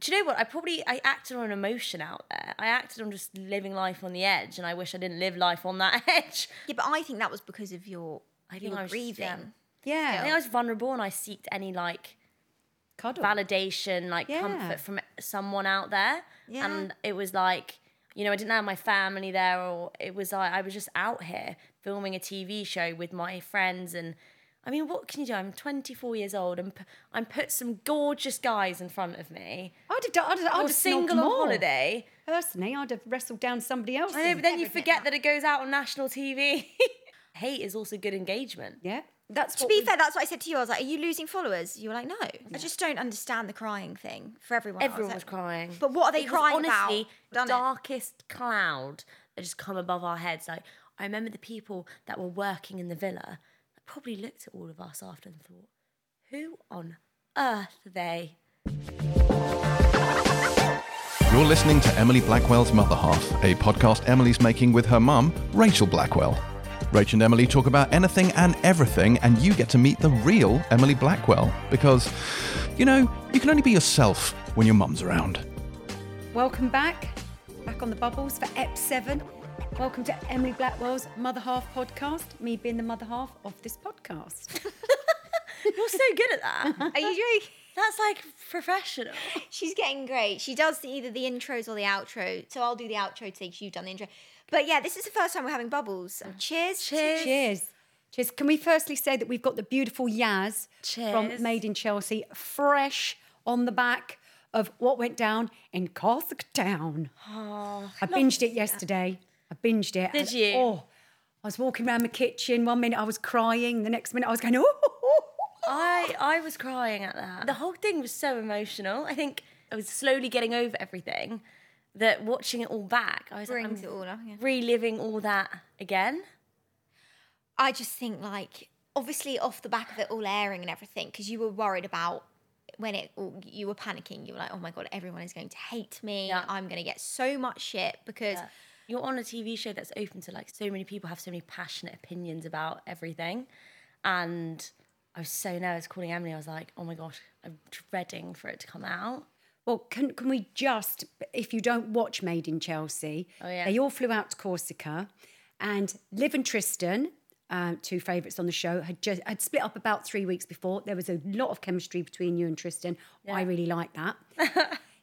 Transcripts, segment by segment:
Do you know what? I acted on an emotion out there. I acted on just living life on the edge, and I wish I didn't live life on that edge. Yeah, but I think that was because of your grieving. Yeah. I think I was vulnerable, and I sought any cuddle, validation, comfort from someone out there. Yeah. And it was I didn't have my family there, or it was I was just out here filming a TV show with my friends, and I mean, what can you do? I'm 24 years old, and I'm put some gorgeous guys in front of me. I'd have single on holiday. Personally, I'd have wrestled down somebody else. I know, but then you forget that it goes out on national TV. Hate is also good engagement. Yeah. To be fair, that's what I said to you. I was like, are you losing followers? You were like, no. Yeah. I just don't understand the crying thing for everyone. Everyone was crying. But what are they crying about? Honestly, the darkest cloud that just come above our heads. I remember the people that were working in the villa probably looked at all of us after and thought, who on earth are they? You're listening to Emily Blackwell's Mother Half, a podcast Emily's making with her mum, Rachel Blackwell. Rach and Emily talk about anything and everything, and you get to meet the real Emily Blackwell because, you can only be yourself when your mum's around. Welcome back on the bubbles for Ep 7. Welcome to Emily Blackwell's Mother Half podcast, me being the mother half of this podcast. You're so good at that. Are you joking? That's professional. She's getting great. She does either the intros or the outro. So I'll do the outro today because you've done the intro. But yeah, this is the first time we're having bubbles. Cheers. Can we firstly say that we've got the beautiful Yas from Made in Chelsea, fresh on the back of what went down in Corsica town. Oh, I binged it yesterday. Did you? Oh, I was walking around my kitchen. One minute I was crying. The next minute I was going, oh. I was crying at that. The whole thing was so emotional. I think I was slowly getting over everything. That watching it all back, I was brings it all up, yeah. Reliving all that again. I just think, obviously off the back of it all airing and everything, because you were worried about when you were panicking. You were like, oh my God, everyone is going to hate me. Yeah. I'm going to get so much shit because... Yeah. You're on a TV show that's open to, so many people have so many passionate opinions about everything. And I was so nervous calling Emily. I was like, oh my gosh, I'm dreading for it to come out. Well, can we just, if you don't watch Made in Chelsea, They all flew out to Corsica, and Liv and Tristan, two favourites on the show, had split up about 3 weeks before. There was a lot of chemistry between you and Tristan. Yeah. I really like that.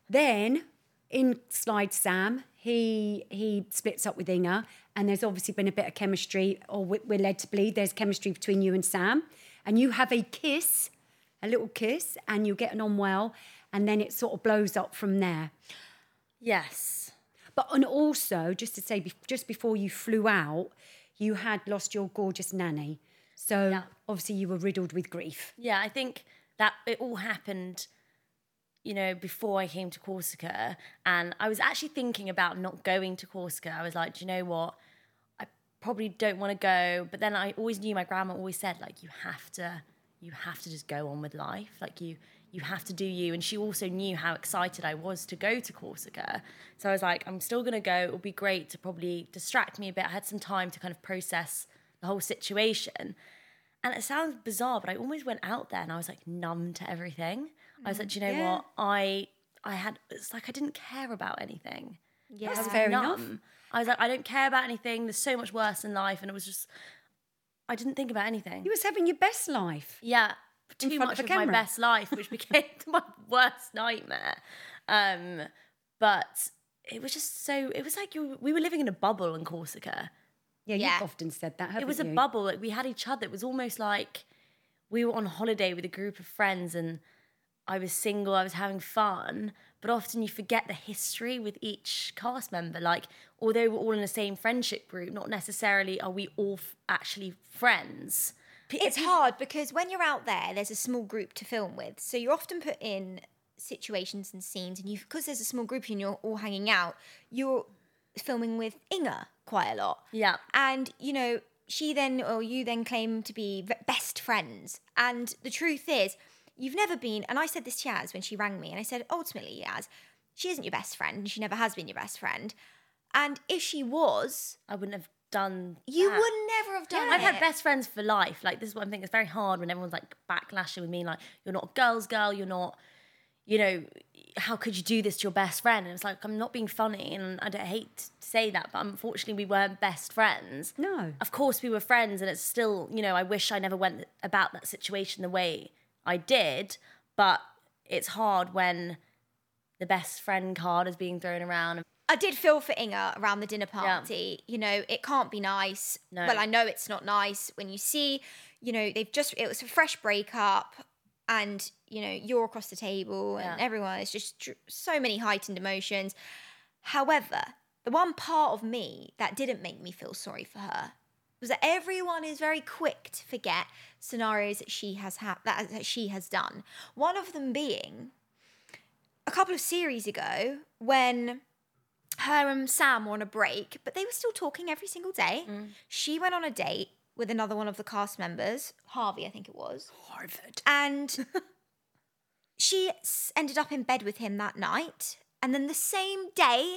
Then in slide Sam, he splits up with Inga, and there's obviously been a bit of chemistry, or we're led to believe there's chemistry between you and Sam, and you have a little kiss, and you're getting on well. And then it sort of blows up from there. Yes. But, and also, just to say, just before you flew out, you had lost your gorgeous nanny. So, Obviously, you were riddled with grief. Yeah, I think that it all happened, before I came to Corsica. And I was actually thinking about not going to Corsica. I was like, do you know what? I probably don't want to go. But then I always knew, my grandma always said, you have to just go on with life. You have to do you. And she also knew how excited I was to go to Corsica. So I was like, I'm still going to go. It would be great to probably distract me a bit. I had some time to kind of process the whole situation. And it sounds bizarre, but I almost went out there and I was numb to everything. I was like, what? I didn't care about anything. Yeah, that's fair enough. I was like, I don't care about anything. There's so much worse in life. And it was just, I didn't think about anything. You was having your best life. Yeah. Too much of my best life, which became my worst nightmare. But it was just so... It was we were living in a bubble in Corsica. Yeah, you've often said that, haven't you? It was a bubble. We had each other. It was almost like we were on holiday with a group of friends and I was single, I was having fun. But often you forget the history with each cast member. Although we're all in the same friendship group, not necessarily are we all actually friends. It's hard because when you're out there's a small group to film with. So you're often put in situations and scenes, and because there's a small group and you're all hanging out, you're filming with Inga quite a lot. Yeah. And, you then claim to be best friends. And the truth is, you've never been, and I said this to Yas when she rang me, and I said, ultimately, Yas, she isn't your best friend, and she never has been your best friend. And if she was... I wouldn't have... done you that. Would never have done I've it. Had best friends for life. This is what I'm thinking. It's very hard when everyone's backlashing with me, you're not a girl's girl, you're not you know, how could you do this to your best friend? And it's like, I'm not being funny, and I hate to say that, but unfortunately we weren't best friends. No. Of course we were friends, and it's still, you know, I wish I never went about that situation the way I did, but it's hard when the best friend card is being thrown around. I did feel for Inga around the dinner party. Yeah. You know, it can't be nice. No. Well, I know it's not nice when you see, you know, it was a fresh breakup, and, you know, you're across the table and everyone, it's just so many heightened emotions. However, the one part of me that didn't make me feel sorry for her was that everyone is very quick to forget scenarios that she has done. One of them being a couple of series ago when her and Sam were on a break, but they were still talking every single day. Mm. She went on a date with another one of the cast members, Harvey, I think it was. Harvard. And she ended up in bed with him that night, and then the same day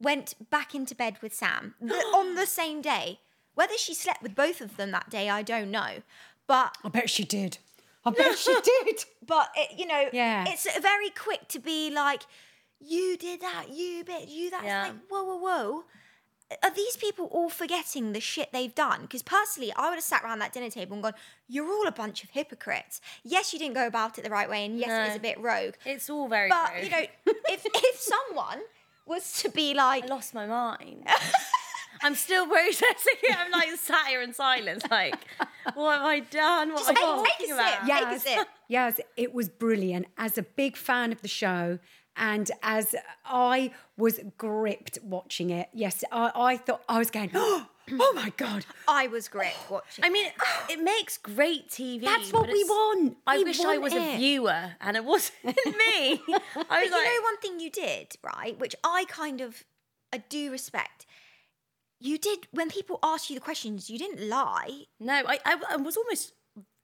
went back into bed with Sam on the same day. Whether she slept with both of them that day, I don't know. But I bet she did. I bet she did. But, it, you know, it's very quick to be like, you did that, you bit, you that. Yeah. It's like, whoa. Are these people all forgetting the shit they've done? Because personally, I would have sat around that dinner table and gone, you're all a bunch of hypocrites. Yes, you didn't go about it the right way, and yes, it is a bit rogue. It's all very rogue. You know, if someone was to be like... I lost my mind. I'm still processing it. I'm like sat here in silence, like, what have I done? What am I talking about? Yes, it was brilliant. As a big fan of the show... And as I was gripped watching it, yes, I thought I was going, oh my God. I was gripped watching it. I mean, it makes great TV. That's what we want. I wish I was a viewer and it wasn't me. I was but you know one thing you did, right, which I do respect. You did, when people asked you the questions, you didn't lie. No, I was almost...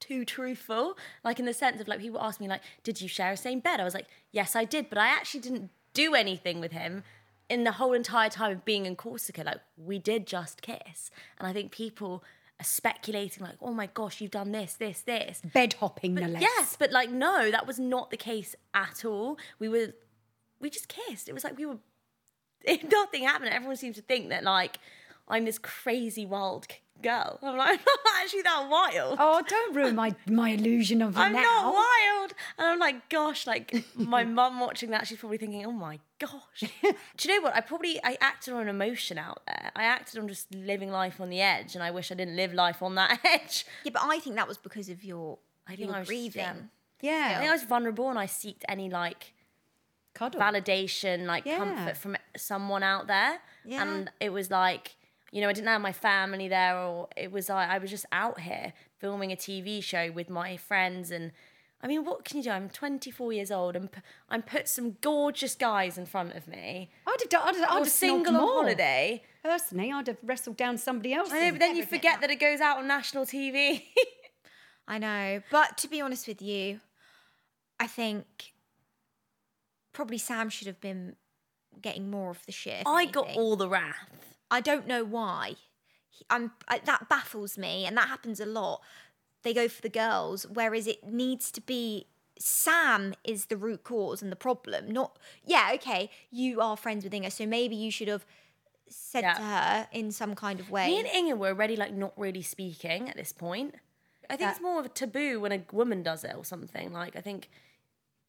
too truthful, like in the sense of like people ask me like, did you share the same bed? I was like, yes I did, but I actually didn't do anything with him in the whole entire time of being in Corsica. Like, we did just kiss, and I think people are speculating like, oh my gosh, you've done this bed hopping, no less. Yes, but like, no, that was not the case at all. We just kissed. It was like nothing happened. Everyone seems to think that like I'm this crazy wild girl. I'm like, I'm not actually that wild. Oh, don't ruin my illusion of you. I'm not wild. And I'm like, gosh, like my mum watching that, she's probably thinking, oh my gosh. Do you know what? I acted on emotion out there. I acted on just living life on the edge, and I wish I didn't live life on that edge. Yeah, but I think that was because of your grieving. Yeah. I think I was vulnerable, and I seeked any like cuddle, validation, like comfort from someone out there. Yeah. And it was like, you know, I didn't have my family there, or it was like I was just out here filming a TV show with my friends. And I mean, what can you do? I'm 24 years old, and I'm put some gorgeous guys in front of me. I'd have single on holiday. Personally, I'd have wrestled down somebody else. I know, but then you forget that it goes out on national TV. I know, but to be honest with you, I think probably Sam should have been getting more of the shit. I got all the wrath. I don't know why. That baffles me, and that happens a lot. They go for the girls, whereas it needs to be Sam is the root cause and the problem. Not, you are friends with Inga, so maybe you should have said to her in some kind of way. Me and Inga were already like not really speaking at this point. I think it's more of a taboo when a woman does it or something. Like, I think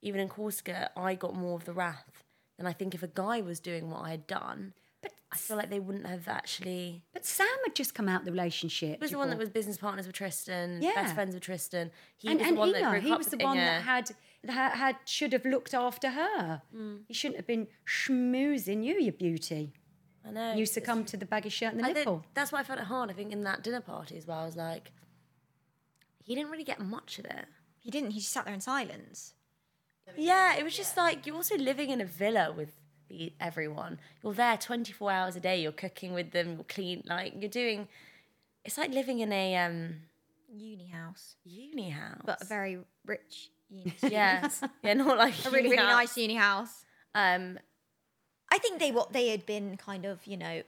even in Corsica, I got more of the wrath than I think if a guy was doing what I had done. But I feel like they wouldn't have actually... But Sam had just come out of the relationship. He was the one that was business partners with Tristan, best friends with Tristan. He was the one that should have looked after her. Mm. He shouldn't have been schmoozing you beauty. I know. You succumbed to the baggy shirt and the nipple. That's why I found it hard, I think, in that dinner party as well. I was like, he didn't really get much of it. He didn't. He just sat there in silence. Yeah, it was just like, you're also living in a villa with... everyone. You're there 24 hours a day, you're cooking with them, you're clean, like you're doing, it's like living in a uni house, but a very rich uni house. Not like a really, really nice uni house. I think they had been kind of, you know,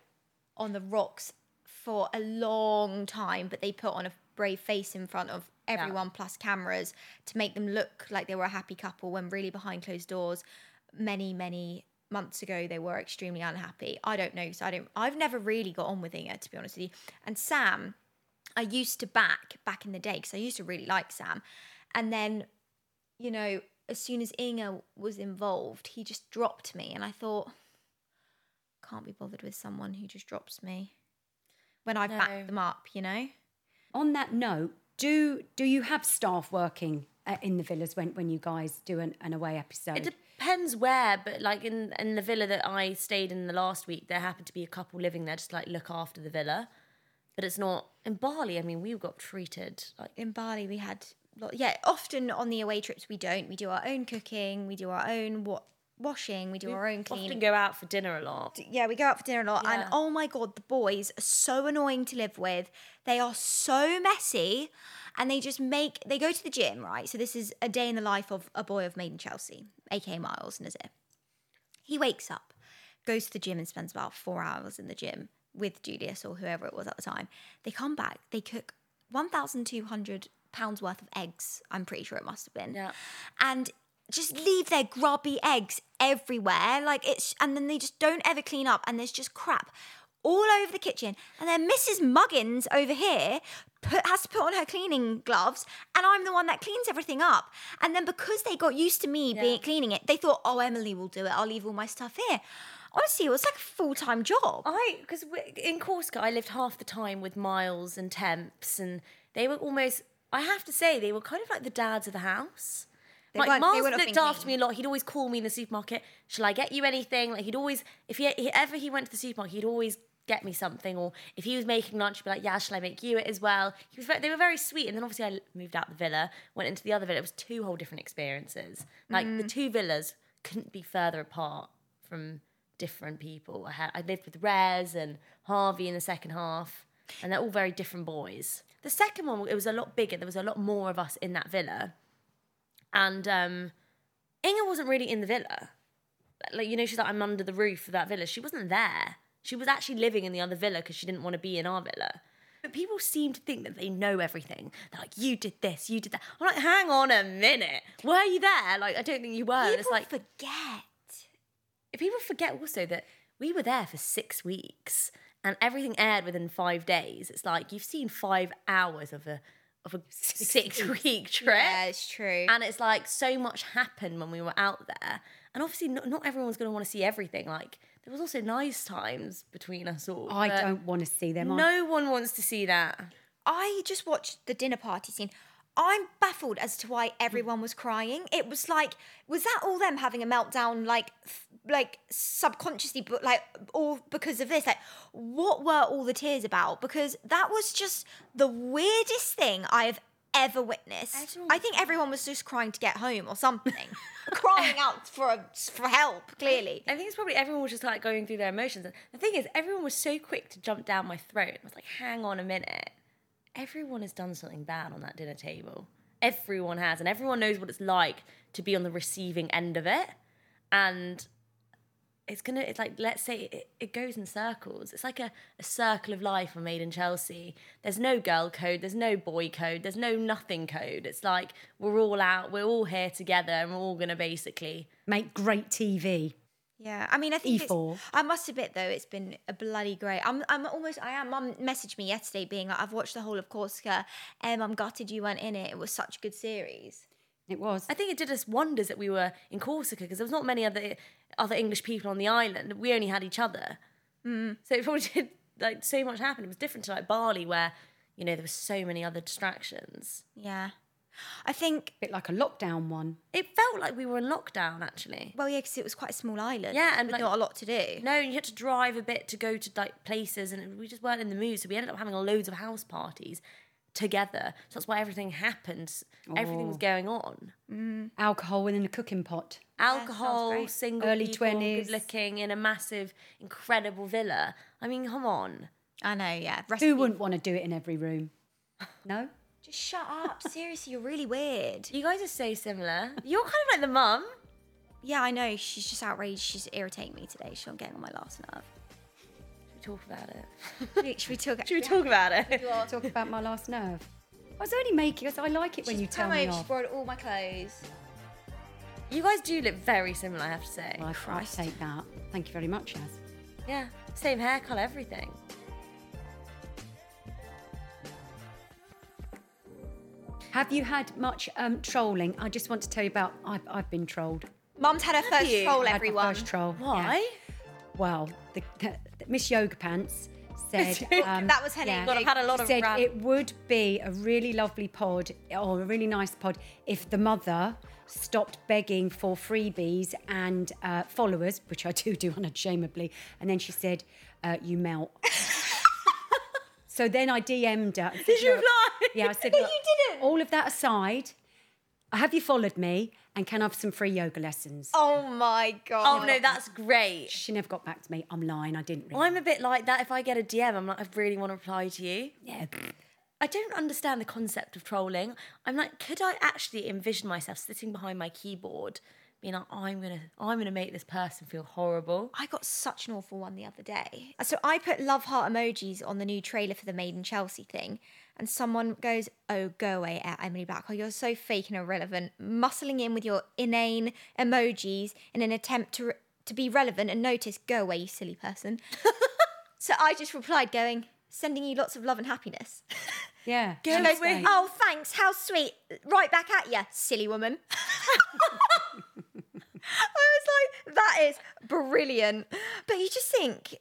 on the rocks for a long time, but they put on a brave face in front of everyone, plus cameras, to make them look like they were a happy couple when really behind closed doors, many months ago they were extremely unhappy. I don't know, so I've never really got on with Inga, to be honest with you. And Sam, I used to back in the day, because I used to really like Sam. And then, you know, as soon as Inga was involved, he just dropped me. And I thought, can't be bothered with someone who just drops me when I've backed them up, you know? On that note, do you have staff working in the villas when you guys do an away episode? It depends where, but like in the villa that I stayed in the last week, there happened to be a couple living there just to like look after the villa. But it's not... In Bali, I mean, we got treated. Like in Bali, we had... Yeah, often on the away trips, we don't. We do our own cooking. We do our own washing. We do our own cleaning. We often go out for dinner a lot. Yeah, we go out for dinner a lot. Yeah. And oh my God, the boys are so annoying to live with. They are so messy. And they just make... They go to the gym, right? So this is a day in the life of a boy of Made in Chelsea, a.k.a. Miles Nazaire. He wakes up, goes to the gym and spends about 4 hours in the gym with Julius or whoever it was at the time. They come back, they cook £1,200 worth of eggs, I'm pretty sure it must have been. Yeah. And just leave their grubby eggs everywhere. And then they just don't ever clean up, and there's just crap all over the kitchen. And then Mrs. Muggins over here has to put on her cleaning gloves, and I'm the one that cleans everything up. And then because they got used to me cleaning it, they thought, oh, Emily will do it. I'll leave all my stuff here. Honestly, it was like a full-time job. Because in Corsica, I lived half the time with Miles and Temps, and they were almost, I have to say, they were kind of like the dads of the house. Like, Miles looked after me a lot. He'd always call me in the supermarket, shall I get you anything? Like, he'd always, if he went to the supermarket, he'd always get me something. Or if he was making lunch, he'd be like, yeah, shall I make you it as well? They were very sweet. And then obviously I moved out the villa, went into the other villa. It was two whole different experiences. Like, the two villas couldn't be further apart from... different people. I lived with Rez and Harvey in the second half, and they're all very different boys. The second one, it was a lot bigger. There was a lot more of us in that villa, and Inga wasn't really in the villa. Like, you know, she's like, I'm under the roof of that villa. She wasn't there. She was actually living in the other villa because she didn't want to be in our villa. But people seem to think that they know everything. They're like, you did this, you did that. I'm like, hang on a minute. Were you there? Like, I don't think you were. People forget. People forget also that we were there for 6 weeks and everything aired within 5 days. It's like, you've seen 5 hours of a 6 week trip. Yeah, it's true. And it's like, so much happened when we were out there. And obviously not everyone's going to want to see everything. Like, there was also nice times between us all. I don't want to see them. No one wants to see that. I just watched the dinner party scene. I'm baffled as to why everyone was crying. It was like, was that all them having a meltdown, like subconsciously, but like all because of this? Like, what were all the tears about? Because that was just the weirdest thing I have ever witnessed. I think everyone was just crying to get home or something, crying out for help. Clearly, I think it's probably everyone was just like going through their emotions. And the thing is, everyone was so quick to jump down my throat. I was like, hang on a minute. Everyone has done something bad on that dinner table. Everyone has, and everyone knows what it's like to be on the receiving end of it. And it's like, let's say it goes in circles. It's like a circle of life on Made in Chelsea. There's no girl code, there's no boy code, there's no nothing code. It's like, we're all out, we're all here together, and we're all going to basically... make great TV. Yeah, I mean, I think I must admit, though, it's been a bloody great... I am. Mum messaged me yesterday being like, I've watched the whole of Corsica. I'm gutted you weren't in it. It was such a good series. It was. I think it did us wonders that we were in Corsica, because there was not many other English people on the island. We only had each other. Mm. So it probably did, like, so much happen. It was different to, like, Bali, where, you know, there were so many other distractions. Yeah. I think... a bit like a lockdown one. It felt like we were in lockdown, actually. Well, yeah, because it was quite a small island. Yeah, and like, not a lot to do. No, you had to drive a bit to go to, like, places, and we just weren't in the mood, so we ended up having loads of house parties together. So that's why everything happened. Oh. Everything was going on. Mm. Alcohol within a cooking pot. Alcohol, single early people, 20s. Good-looking, in a massive, incredible villa. I mean, come on. I know, yeah. Who wouldn't want to do it in every room? No? Just shut up. Seriously, you're really weird. You guys are so similar. You're kind of like the mum. Yeah, I know. She's just outraged. She's irritating me today. She's getting on my last nerve. Should we talk about it? Should we talk about it? You all talk about my last nerve. was only making us. I like it when you tell me off. She brought all my clothes. You guys do look very similar, I have to say. Well, for Christ's sake, that. Thank you very much, Yas. Yeah, same hair colour, everything. Have you had much trolling? I just want to tell you about. I've been trolled. Mum's had her first troll, everyone. First troll. Why? Yeah. Well, the Miss Yoga Pants said that was Henny. Yeah, God, I've had a lot of. Said it would be a really lovely pod or a really nice pod if the mother stopped begging for freebies and followers, which I do unashamedly. And then she said, "You melt." So then I DM'd her. Did you lie? Yeah, I said. But you didn't. All of that aside, have you followed me? And can I have some free yoga lessons? Oh, my God. Oh, no, that's great. She never got back to me. I'm lying. I didn't really. Well, I'm a bit like that. If I get a DM, I'm like, I really want to reply to you. Yeah. I don't understand the concept of trolling. I'm like, could I actually envision myself sitting behind my keyboard being like, oh, I'm gonna make this person feel horrible? I got such an awful one the other day. So I put love heart emojis on the new trailer for the Made in Chelsea thing. And someone goes, oh, go away, Emily Blackwell. You're so fake and irrelevant, muscling in with your inane emojis in an attempt to be relevant and notice. Go away, you silly person. So I just replied going, sending you lots of love and happiness. Yeah. Go away. Oh, thanks. How sweet. Right back at you, silly woman. I was like, that is brilliant. But you just think...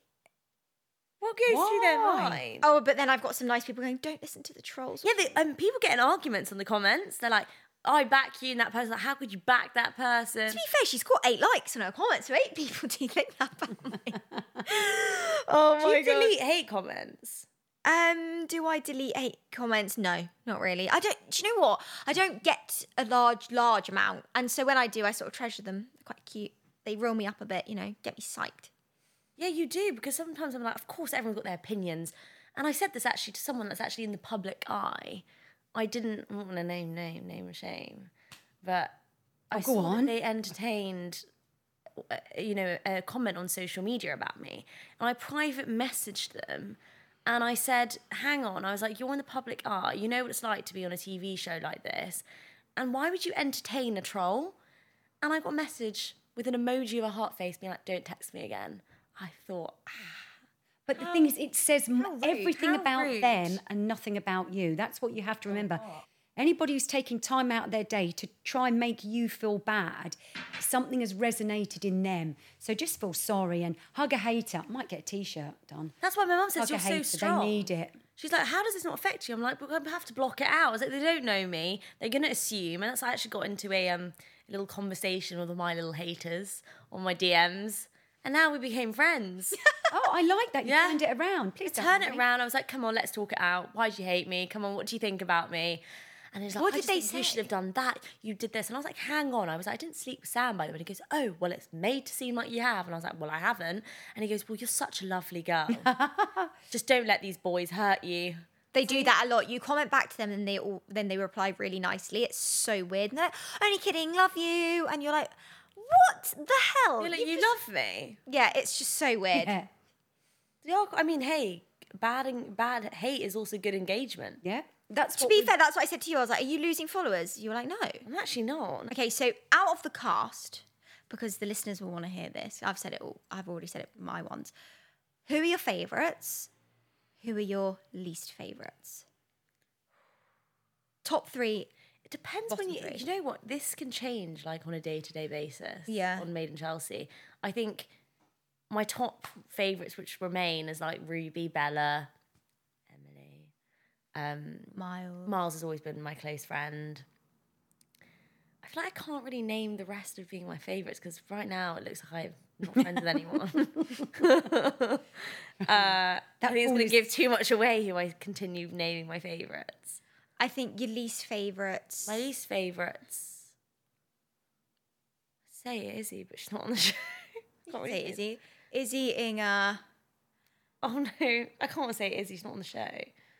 What goes through their mind? Oh, but then I've got some nice people going, don't listen to the trolls. Yeah, people get in arguments in the comments. They're like, I back you, and that person, like, how could you back that person? To be fair, she's got 8 likes on her comments, so 8 people do think that about me. Oh, my God. Do you delete hate comments? Do I delete hate comments? No, not really. I don't, do you know what? I don't get a large amount, and so when I do, I sort of treasure them. They're quite cute. They roll me up a bit, you know, get me psyched. Yeah, you do, because sometimes I'm like, of course everyone's got their opinions. And I said this actually to someone that's actually in the public eye. I don't want to name and shame. But I saw that they entertained, you know, a comment on social media about me. And I private messaged them and I said, hang on. I was like, you're in the public eye. You know what it's like to be on a TV show like this. And why would you entertain a troll? And I got a message with an emoji of a heart face being like, don't text me again. I thought, But the thing is, it says everything about them and nothing about you. That's what you have to remember. Anybody who's taking time out of their day to try and make you feel bad, something has resonated in them. So just feel sorry and hug a hater. I might get a T-shirt done. That's why my mum says you're so strong. They need it. She's like, how does this not affect you? I'm like, but I have to block it out. I was like, they don't know me. They're going to assume. And that's why I actually got into a little conversation with my little haters on my DMs. And now we became friends. Oh, I like that. You turned it around. Please turn it around. I was like, come on, let's talk it out. Why do you hate me? Come on, what do you think about me? And he's like, what did they say? You should have done that. You did this. And I was like, hang on. I was like, I didn't sleep with Sam, by the way. And he goes, oh, well, it's made to seem like you have. And I was like, well, I haven't. And he goes, well, you're such a lovely girl. Just don't let these boys hurt you. They do that a lot. You comment back to them and then they reply really nicely. It's so weird. And they're like, only kidding, love you. And you're like... What the hell? You're like, you love me. Yeah, it's just so weird. Yeah. I mean, hey, bad hate is also good engagement. Yeah. To be fair, that's what I said to you. I was like, are you losing followers? You were like, no. I'm actually not. Okay, so out of the cast, because the listeners will want to hear this, I've said it all. I've already said it my ones. Who are your favourites? Who are your least favourites? Top 3... Depends Bottom when you... Three. You know what? This can change, like, on a day-to-day basis. Yeah. On Made in Chelsea. I think my top favourites which remain is, like, Ruby, Bella, Emily. Miles. Miles has always been my close friend. I feel like I can't really name the rest of being my favourites because right now it looks like I'm not friends with anyone. I think it's going to give too much away who I continue naming my favourites. I think your least favourites. My least favourites. Say it, Izzy, but she's not on the show. Can't really say Izzy. Izzy, Inga. Oh no, I can't say Izzy. She's not on the show.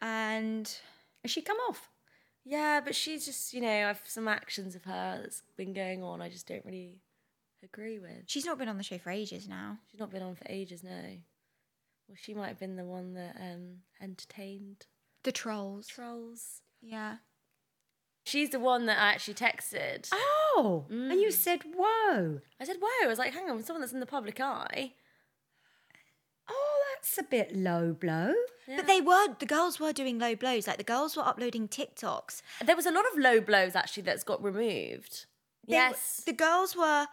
And has she come off? Yeah, but she's just, you know, I've some actions of her that's been going on. I just don't really agree with. She's not been on the show for ages now. She's not been on for ages, no. Well, she might have been the one that entertained the trolls. Yeah. She's the one that I actually texted. Oh, and you said, whoa. I said, whoa. I was like, hang on, someone that's in the public eye. Oh, that's a bit low blow. Yeah. But the girls were doing low blows. Like, the girls were uploading TikToks. There was a lot of low blows, actually, that's got removed. Yes. The girls were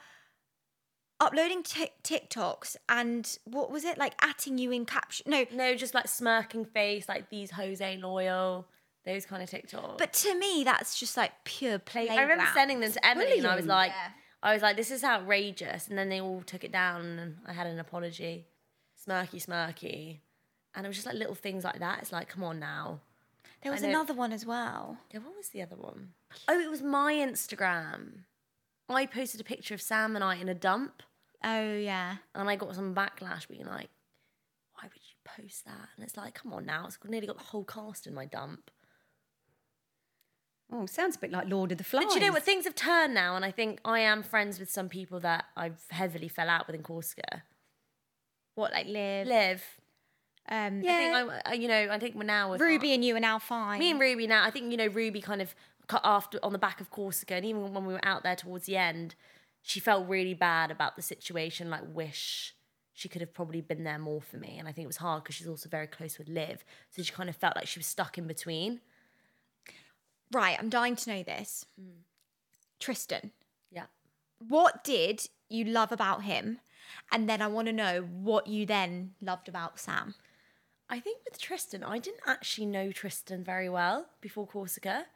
uploading TikToks and, what was it? Like, atting you in caption. No, just like smirking face, like, these hoes ain't loyal. Those kind of TikToks. But to me, that's just like pure playground. I remember sending them to Emily and I was like, yeah. I was like, this is outrageous. And then they all took it down and I had an apology. Smirky. And it was just like little things like that. It's like, come on now. There was another one as well. Yeah, what was the other one? Oh, it was my Instagram. I posted a picture of Sam and I in a dump. Oh, yeah. And I got some backlash being like, why would you post that? And it's like, come on now. It's nearly got the whole cast in my dump. Oh, sounds a bit like Lord of the Flies. But you know what? Things have turned now, and I think I am friends with some people that I've heavily fell out with in Corsica. What, like Liv? Yeah. I think we're now with Ruby and you are now fine. Me and Ruby now. I think, Ruby kind of cut after on the back of Corsica, and even when we were out there towards the end, she felt really bad about the situation, like wish she could have probably been there more for me. And I think it was hard because she's also very close with Liv. So she kind of felt like she was stuck in between. Right, I'm dying to know this. Mm. Tristan. Yeah. What did you love about him? And then I want to know what you then loved about Sam. I think with Tristan, I didn't actually know Tristan very well before Corsica.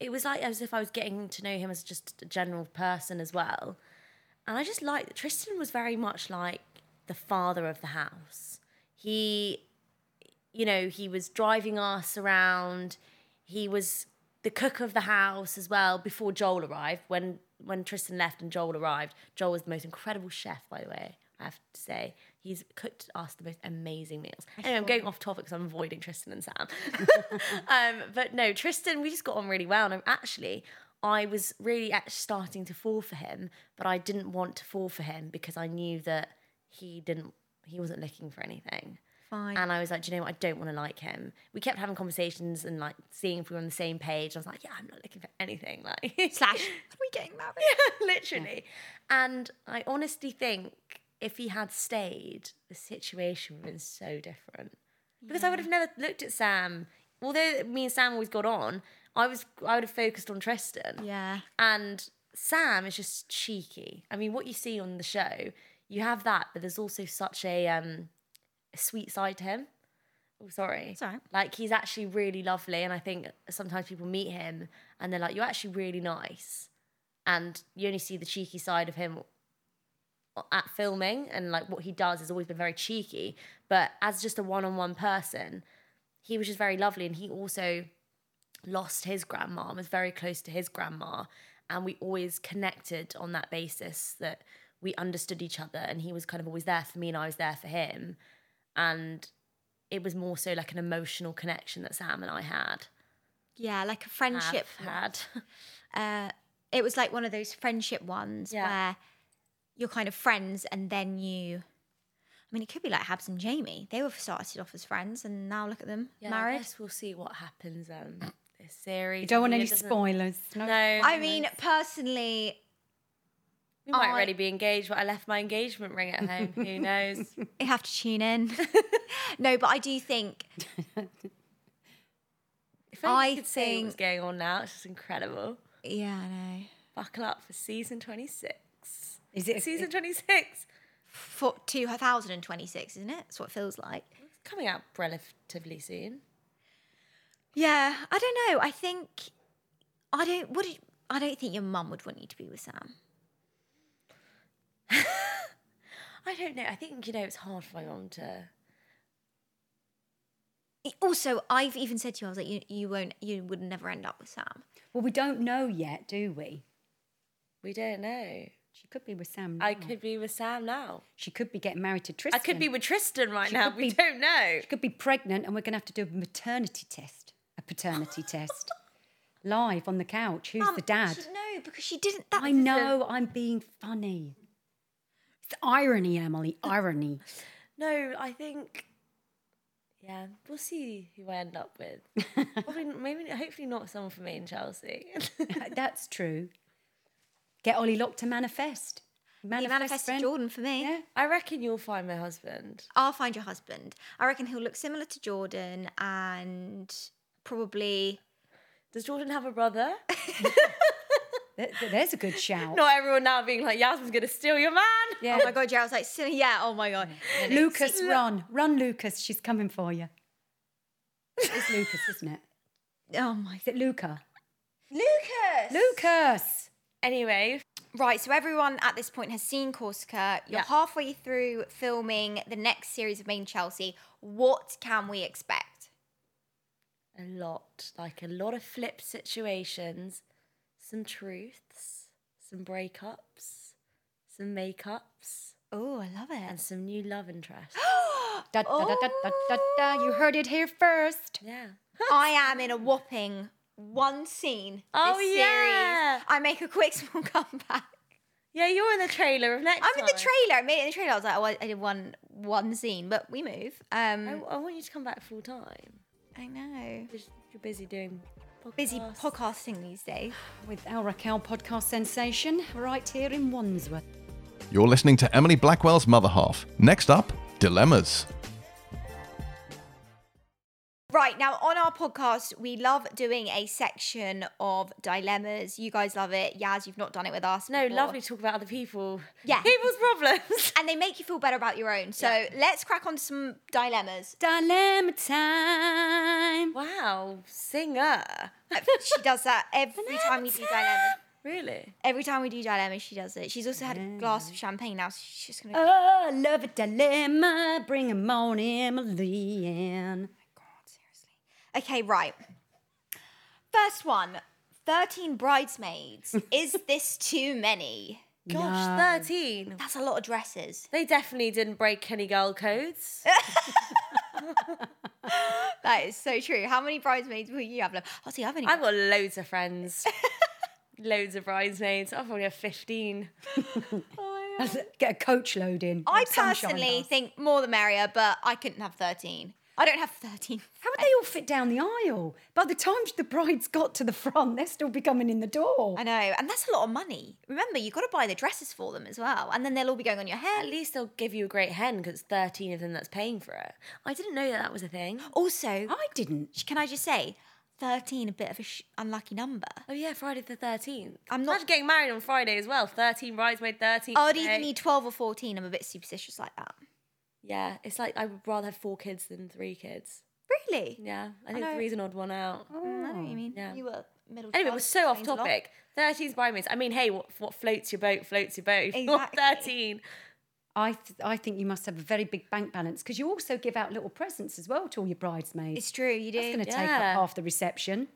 It was like as if I was getting to know him as just a general person as well. And I just liked that Tristan was very much like the father of the house. He was driving us around. He was the cook of the house as well before Joel arrived. When Tristan left and Joel arrived, Joel was the most incredible chef, by the way, I have to say. He's cooked us the most amazing meals. Anyway, I'm going off topic because I'm avoiding Tristan and Sam. But no, Tristan, we just got on really well. And actually, I was really starting to fall for him, but I didn't want to fall for him because I knew that he wasn't looking for anything. Fine. And I was like, do you know what? I don't want to like him. We kept having conversations and like seeing if we were on the same page. I was like, yeah, I'm not looking for anything. Like, slash, are we getting married? Yeah, literally. Yeah. And I honestly think if he had stayed, the situation would have been so different. Yeah. Because I would have never looked at Sam. Although me and Sam always got on, I would have focused on Tristan. Yeah. And Sam is just cheeky. I mean, what you see on the show, you have that, but there's also such a sweet side to him. Oh, sorry. It's all right. Like, he's actually really lovely, and I think sometimes people meet him and they're like, you're actually really nice. And you only see the cheeky side of him at filming, and like what he does has always been very cheeky. But as just a one-on-one person, he was just very lovely, and he also lost his grandma and was very close to his grandma, and we always connected on that basis that we understood each other, and he was kind of always there for me and I was there for him. And it was more so like an emotional connection that Sam and I had. Yeah, like a friendship. It was like one of those friendship ones where you're kind of friends and then it could be like Habs and Jamie. They were started off as friends and now look at them, married. I guess we'll see what happens this series. You don't want any spoilers. No. I mean, personally, we might already be engaged, but I left my engagement ring at home. Who knows? You have to tune in. No, but I do think... if I could say what's going on now, it's just incredible. Yeah, I know. Buckle up for season 26. Is it season 26? For 2026, isn't it? That's what it feels like. It's coming out relatively soon. Yeah, I don't know. I think... I don't think your mum would want you to be with Sam. I don't know. I think, it's hard for my mum to... Also, I've even said to you, I was like, you would never end up with Sam. Well, we don't know yet, do we? We don't know. She could be with Sam now. I could be with Sam now. She could be getting married to Tristan. I could be with Tristan right now. We don't know. She could be pregnant and we're going to have to do a maternity test, a paternity test. Live on the couch. Who's the dad? No, because she didn't... I know, I'm being funny. It's irony, Emily, irony. No, I think... Yeah, we'll see who I end up with. Probably, maybe, hopefully not someone from Made in Chelsea. That's true. Get Ollie Locke to manifest. Manifest Jordan for me. Yeah. I reckon you'll find my husband. I'll find your husband. I reckon he'll look similar to Jordan and probably... Does Jordan have a brother? There's a good shout. Not everyone now being like, Yasmin's going to steal your man. Yeah. Oh my God, Joel's like, yeah, oh my God. Yeah. Lucas, run. Run, Lucas. She's coming for you. It's Lucas, isn't it? Oh my God. Is it Luca? Lucas! Anyway. Right, so everyone at this point has seen Corsica. You're halfway through filming the next series of Made in Chelsea. What can we expect? A lot. Like a lot of flip situations. Some truths, some breakups, some makeups. Oh, I love it. And some new love interests. Da, da, da, da, da, da, da. You heard it here first. Yeah. I am in a whopping one scene this series. I make a quick small comeback. Yeah, you're in the trailer of next time. I'm in the trailer. I made it in the trailer. I was like, oh, I did one scene, but we move. I want you to come back full time. I know. You're busy doing... Busy podcasting these days. With our Raquel podcast sensation right here in Wandsworth. You're listening to Emily Blackwell's Mother Half. Next up, Dilemmas. Right, now on our podcast, we love doing a section of dilemmas. You guys love it. Yaz, you've not done it with us before. No, lovely to talk about other people. Yeah. People's problems. And they make you feel better about your own. So let's crack on some dilemmas. Dilemma time. Wow, singer. She does that every time we do dilemmas. Really? Every time we do dilemmas, she does it. She's also had a glass of champagne now, so she's just going to... Oh, love a dilemma. Bring 'em on, Emily Ann. Okay, right. First one, 13 bridesmaids. Is this too many? Gosh, no. 13. That's a lot of dresses. They definitely didn't break any girl codes. That is so true. How many bridesmaids will you have left? Oh, see, I've got loads of friends. Loads of bridesmaids. I've probably have 15. Get a coach load in. I personally think more the merrier, but I couldn't have 13. I don't have 13. How would they all fit down the aisle? By the time the bride's got to the front, they're still be coming in the door. I know, and that's a lot of money. Remember, you've got to buy the dresses for them as well, and then they'll all be going on your hair. At least they'll give you a great hen because it's 13 of them that's paying for it. I didn't know that was a thing. Also... I didn't. Can I just say, 13, a bit of an unlucky number. Oh yeah, Friday the 13th. I'm not... Imagine getting married on Friday as well. 13 bridesmaid, 13... I'd either need 12 or 14. I'm a bit superstitious like that. Yeah, it's like I would rather have 4 kids than 3 kids. Really? Yeah, I think 3's an odd one out. Oh, I know what you mean. Yeah. You were middle child. Anyway, we're so off topic. 13's by me. I mean, hey, what floats your boat, floats your boat. Exactly. Not 13. I think you must have a very big bank balance because you also give out little presents as well to all your bridesmaids. It's true, you do. That's going to take up half the reception.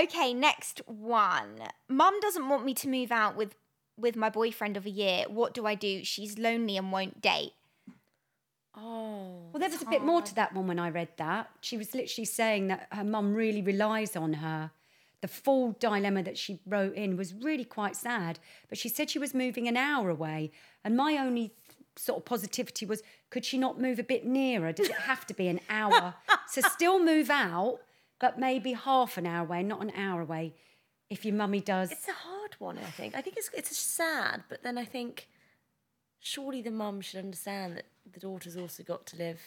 Okay, next one. Mum doesn't want me to move out with my boyfriend of a year. What do I do? She's lonely and won't date. Oh, well, there was a bit more to that one when I read that. She was literally saying that her mum really relies on her. The full dilemma that she wrote in was really quite sad, but she said she was moving an hour away, and my only sort of positivity was, could she not move a bit nearer? Does it have to be an hour? So still move out, but maybe half an hour away, not an hour away, if your mummy does. It's a hard one, I think. I think it's sad, but then I think... Surely the mum should understand that the daughter's also got to live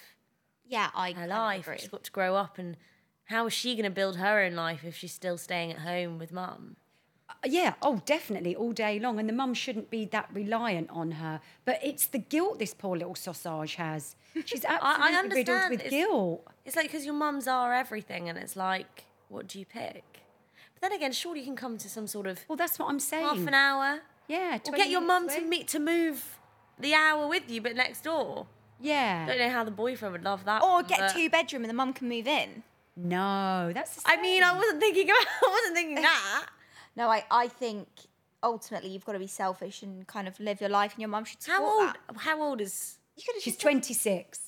her life. Agree. She's got to grow up, and how is she going to build her own life if she's still staying at home with mum? Definitely, all day long. And the mum shouldn't be that reliant on her. But it's the guilt this poor little sausage has. She's absolutely riddled with guilt. It's like because your mums are everything, and it's like, what do you pick? But then again, surely you can come to some sort of... Well, that's what I'm saying. Half an hour. Yeah. Or get your mum to move... the hour with you, but next door. Yeah. Don't know how the boyfriend would love that. Or get a 2-bedroom and the mum can move in. No, that's... I mean, I wasn't thinking that. No, I think ultimately you've got to be selfish and kind of live your life, and your mum should support that. How old is... She's 26.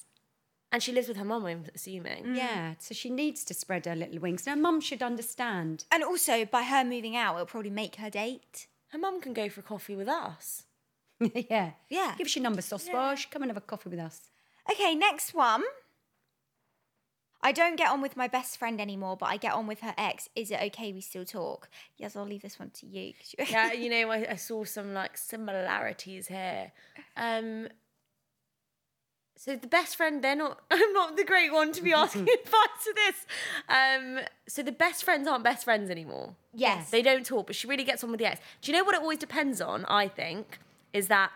And she lives with her mum, I'm assuming. Mm. Yeah, so she needs to spread her little wings. Now, mum should understand. And also, by her moving out, it'll probably make her date. Her mum can go for coffee with us. Yeah. Yeah. Give us your number, Sausage. Yeah. Come and have a coffee with us. Okay, next one. I don't get on with my best friend anymore, but I get on with her ex. Is it okay we still talk? Yes, I'll leave this one to you. Yeah, you know, I saw some like similarities here. So the best friend, I'm not the great one to be asking advice to this. So the best friends aren't best friends anymore. Yes. They don't talk, but she really gets on with the ex. Do you know what it always depends on, I think, is that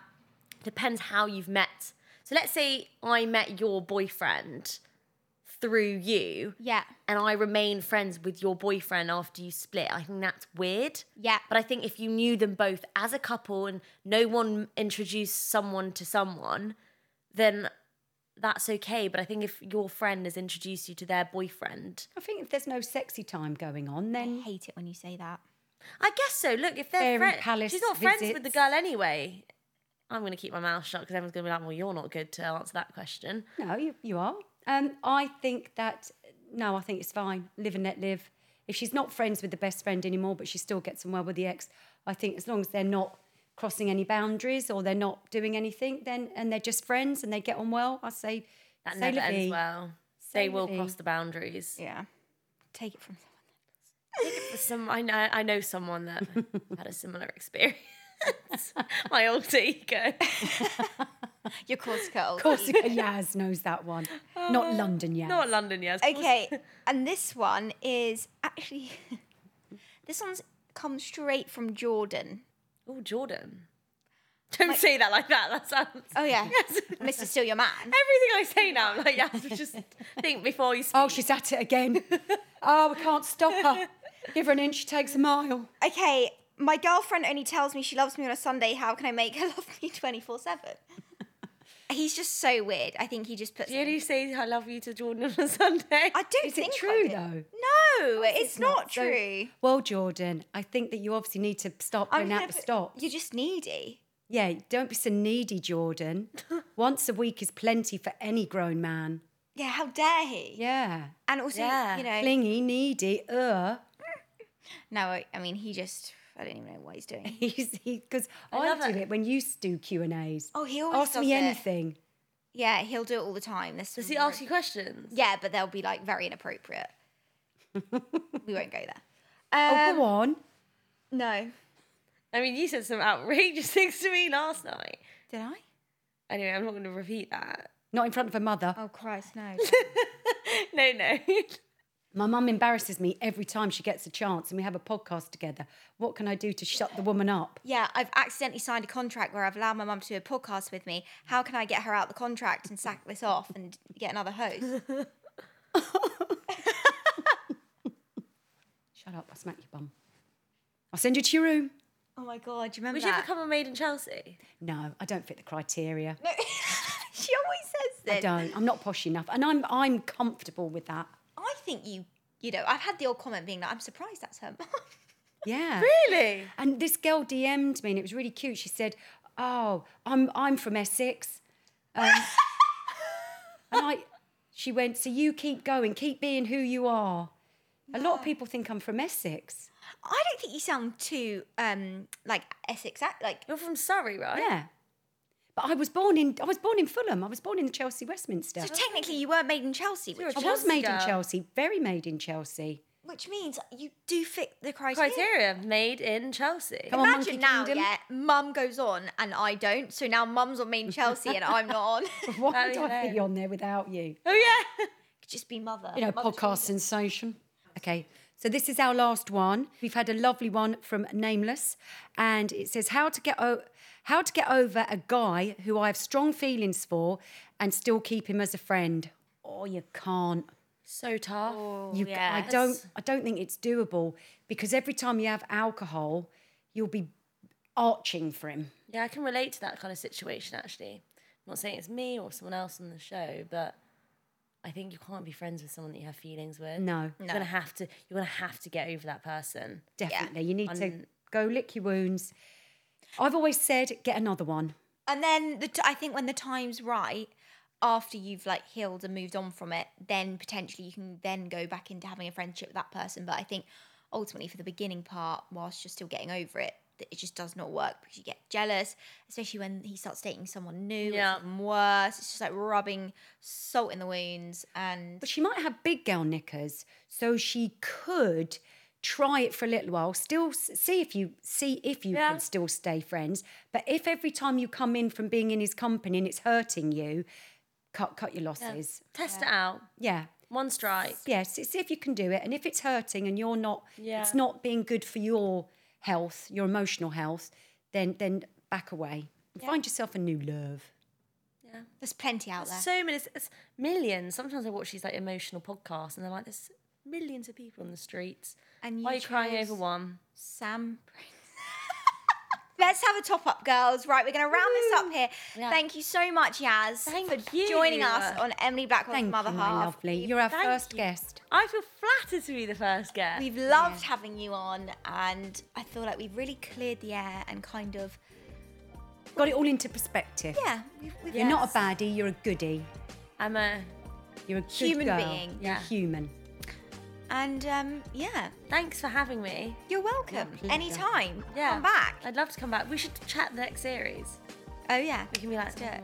depends how you've met. So let's say I met your boyfriend through you. Yeah. And I remain friends with your boyfriend after you split. I think that's weird. Yeah. But I think if you knew them both as a couple and no one introduced someone to someone, then that's okay. But I think if your friend has introduced you to their boyfriend. I think if there's no sexy time going on, then... I hate it when you say that. I guess so. Look, if they're friends... She's not friends with the girl anyway. I'm going to keep my mouth shut because everyone's going to be like, well, you're not good to answer that question. No, you are. I think that... No, I think it's fine. Live and let live. If she's not friends with the best friend anymore, but she still gets on well with the ex, I think as long as they're not crossing any boundaries or they're not doing anything, then and they're just friends and they get on well, I say... That never ends well. They will cross the boundaries. Yeah. Take it from someone. Take it from someone. I know someone that had a similar experience. My alter ego. Your Corsica alter ego. Corsica Yas knows that one. Not London Yas. Not London Yas. Okay, and this one is actually... this one's come straight from Jordan. Oh, Jordan. Don't say that like that. That sounds... Oh, yeah. Yes. Mr. Still Your Man. Everything I say now, I'm like, Yas, just think before you speak. Oh, she's at it again. Oh, we can't stop her. Give her an inch, she takes a mile. Okay, my girlfriend only tells me she loves me on a Sunday. How can I make her love me 24/7? He's just so weird. I think he just puts... Did you say I love you to Jordan on a Sunday? I don't think... Is it true, though? No, it's not true. So, well, Jordan, I think that you obviously need to stop going out the stop. You're just needy. Yeah, don't be so needy, Jordan. Once a week is plenty for any grown man. Yeah, how dare he? Yeah. And also, you know... Clingy, needy, No, I mean, he just... I don't even know what he's doing. Because I do it when you do Q&As. Oh, he always asks me anything. Yeah, he'll do it all the time. Does he ask you questions? Yeah, but they'll be like very inappropriate. We won't go there. Go on. No. I mean, you said some outrageous things to me last night. Did I? Anyway, I'm not going to repeat that. Not in front of her mother. Oh, Christ, no. No. My mum embarrasses me every time she gets a chance and we have a podcast together. What can I do to shut the woman up? Yeah, I've accidentally signed a contract where I've allowed my mum to do a podcast with me. How can I get her out of the contract and sack this off and get another host? Shut up, I'll smack your bum. I'll send you to your room. Oh my God, do you remember that? Would you ever come on Made in Chelsea? No, I don't fit the criteria. No, she always says this. I don't, I'm not posh enough and I'm comfortable with that. I think you know, I've had the old comment being like, I'm surprised that's her mum. Yeah. Really? And this girl DM'd me and it was really cute. She said, oh, I'm from Essex. And she went, so you keep going, keep being who you are. No. A lot of people think I'm from Essex. I don't think you sound too, like, Essex. Like, you're from Surrey, right? Yeah. But I was born in Fulham. I was born in Chelsea, Westminster. So technically you were made in Chelsea. I was made in Chelsea, very made in Chelsea. Which means you do fit the criteria. Made in Chelsea. Imagine now, yeah, Mum goes on and I don't. So now Mum's on Made in Chelsea and I'm not on. Why would I be on there without you? Oh, yeah. Could just be mother. You know, podcast sensation. Okay. So this is our last one. We've had a lovely one from Nameless, and it says how to get over a guy who I have strong feelings for and still keep him as a friend. Oh, you can't. So tough. Oh, yes. I don't think it's doable because every time you have alcohol, you'll be arching for him. Yeah, I can relate to that kind of situation actually. I'm not saying it's me or someone else on the show, but I think you can't be friends with someone that you have feelings with. No. You're gonna have to get over that person. Definitely. Yeah. You need to go lick your wounds. I've always said, get another one. And then I think when the time's right, after you've like healed and moved on from it, then potentially you can then go back into having a friendship with that person. But I think ultimately for the beginning part, whilst you're still getting over it, it just does not work because you get jealous, especially when he starts dating someone new. Yeah. It's worse. It's just like rubbing salt in the wounds. And but she might have big girl knickers, so she could try it for a little while, still see if you can still stay friends. But if every time you come in from being in his company and it's hurting you, cut your losses. Yeah. Test it out. Yeah. One strike. Yes, see if you can do it. And if it's hurting and you're not, it's not being good for your health, your emotional health, then back away. Yeah. Find yourself a new love. Yeah. There's plenty out there. So many, it's millions. Sometimes I watch these like emotional podcasts and they're like, there's millions of people on the streets. And why are you crying over one? Sam Prince. Let's have a top-up, girls. Right, we're going to round this up here. Yeah. Thank you so much, Yas, for joining us on Emily Blackwell's Mother Half. Thank you, my lovely. You're our first guest. I feel flattered to be the first guest. We've loved having you on, and I feel like we've really cleared the air and kind of... got it all into perspective. Yeah. You're not a baddie, you're a goodie. You're a good human girl. Being. Yeah. You're human. And, thanks for having me. You're welcome. Yeah, anytime. Yeah. Come back. I'd love to come back. We should chat the next series. Oh, yeah. We can be like, let's do it.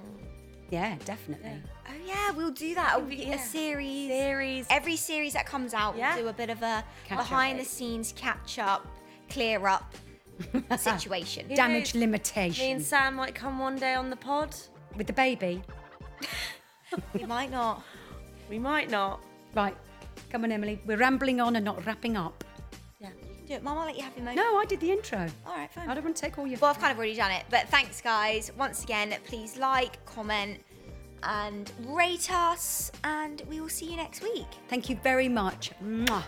Yeah, definitely. Yeah. Oh, yeah, we'll do that. A series. Every series that comes out, we'll do a bit of a behind-the-scenes catch-up, clear-up situation. Damage limitation. Me and Sam might come one day on the pod. With the baby. We might not. Right. Come on, Emily. We're rambling on and not wrapping up. Yeah, you can do it. Mum, I'll let you have your moment. No, I did the intro. All right, fine. I don't want to take all your... Well, I've kind of already done it. But thanks, guys. Once again, please like, comment and rate us. And we will see you next week. Thank you very much. Mwah.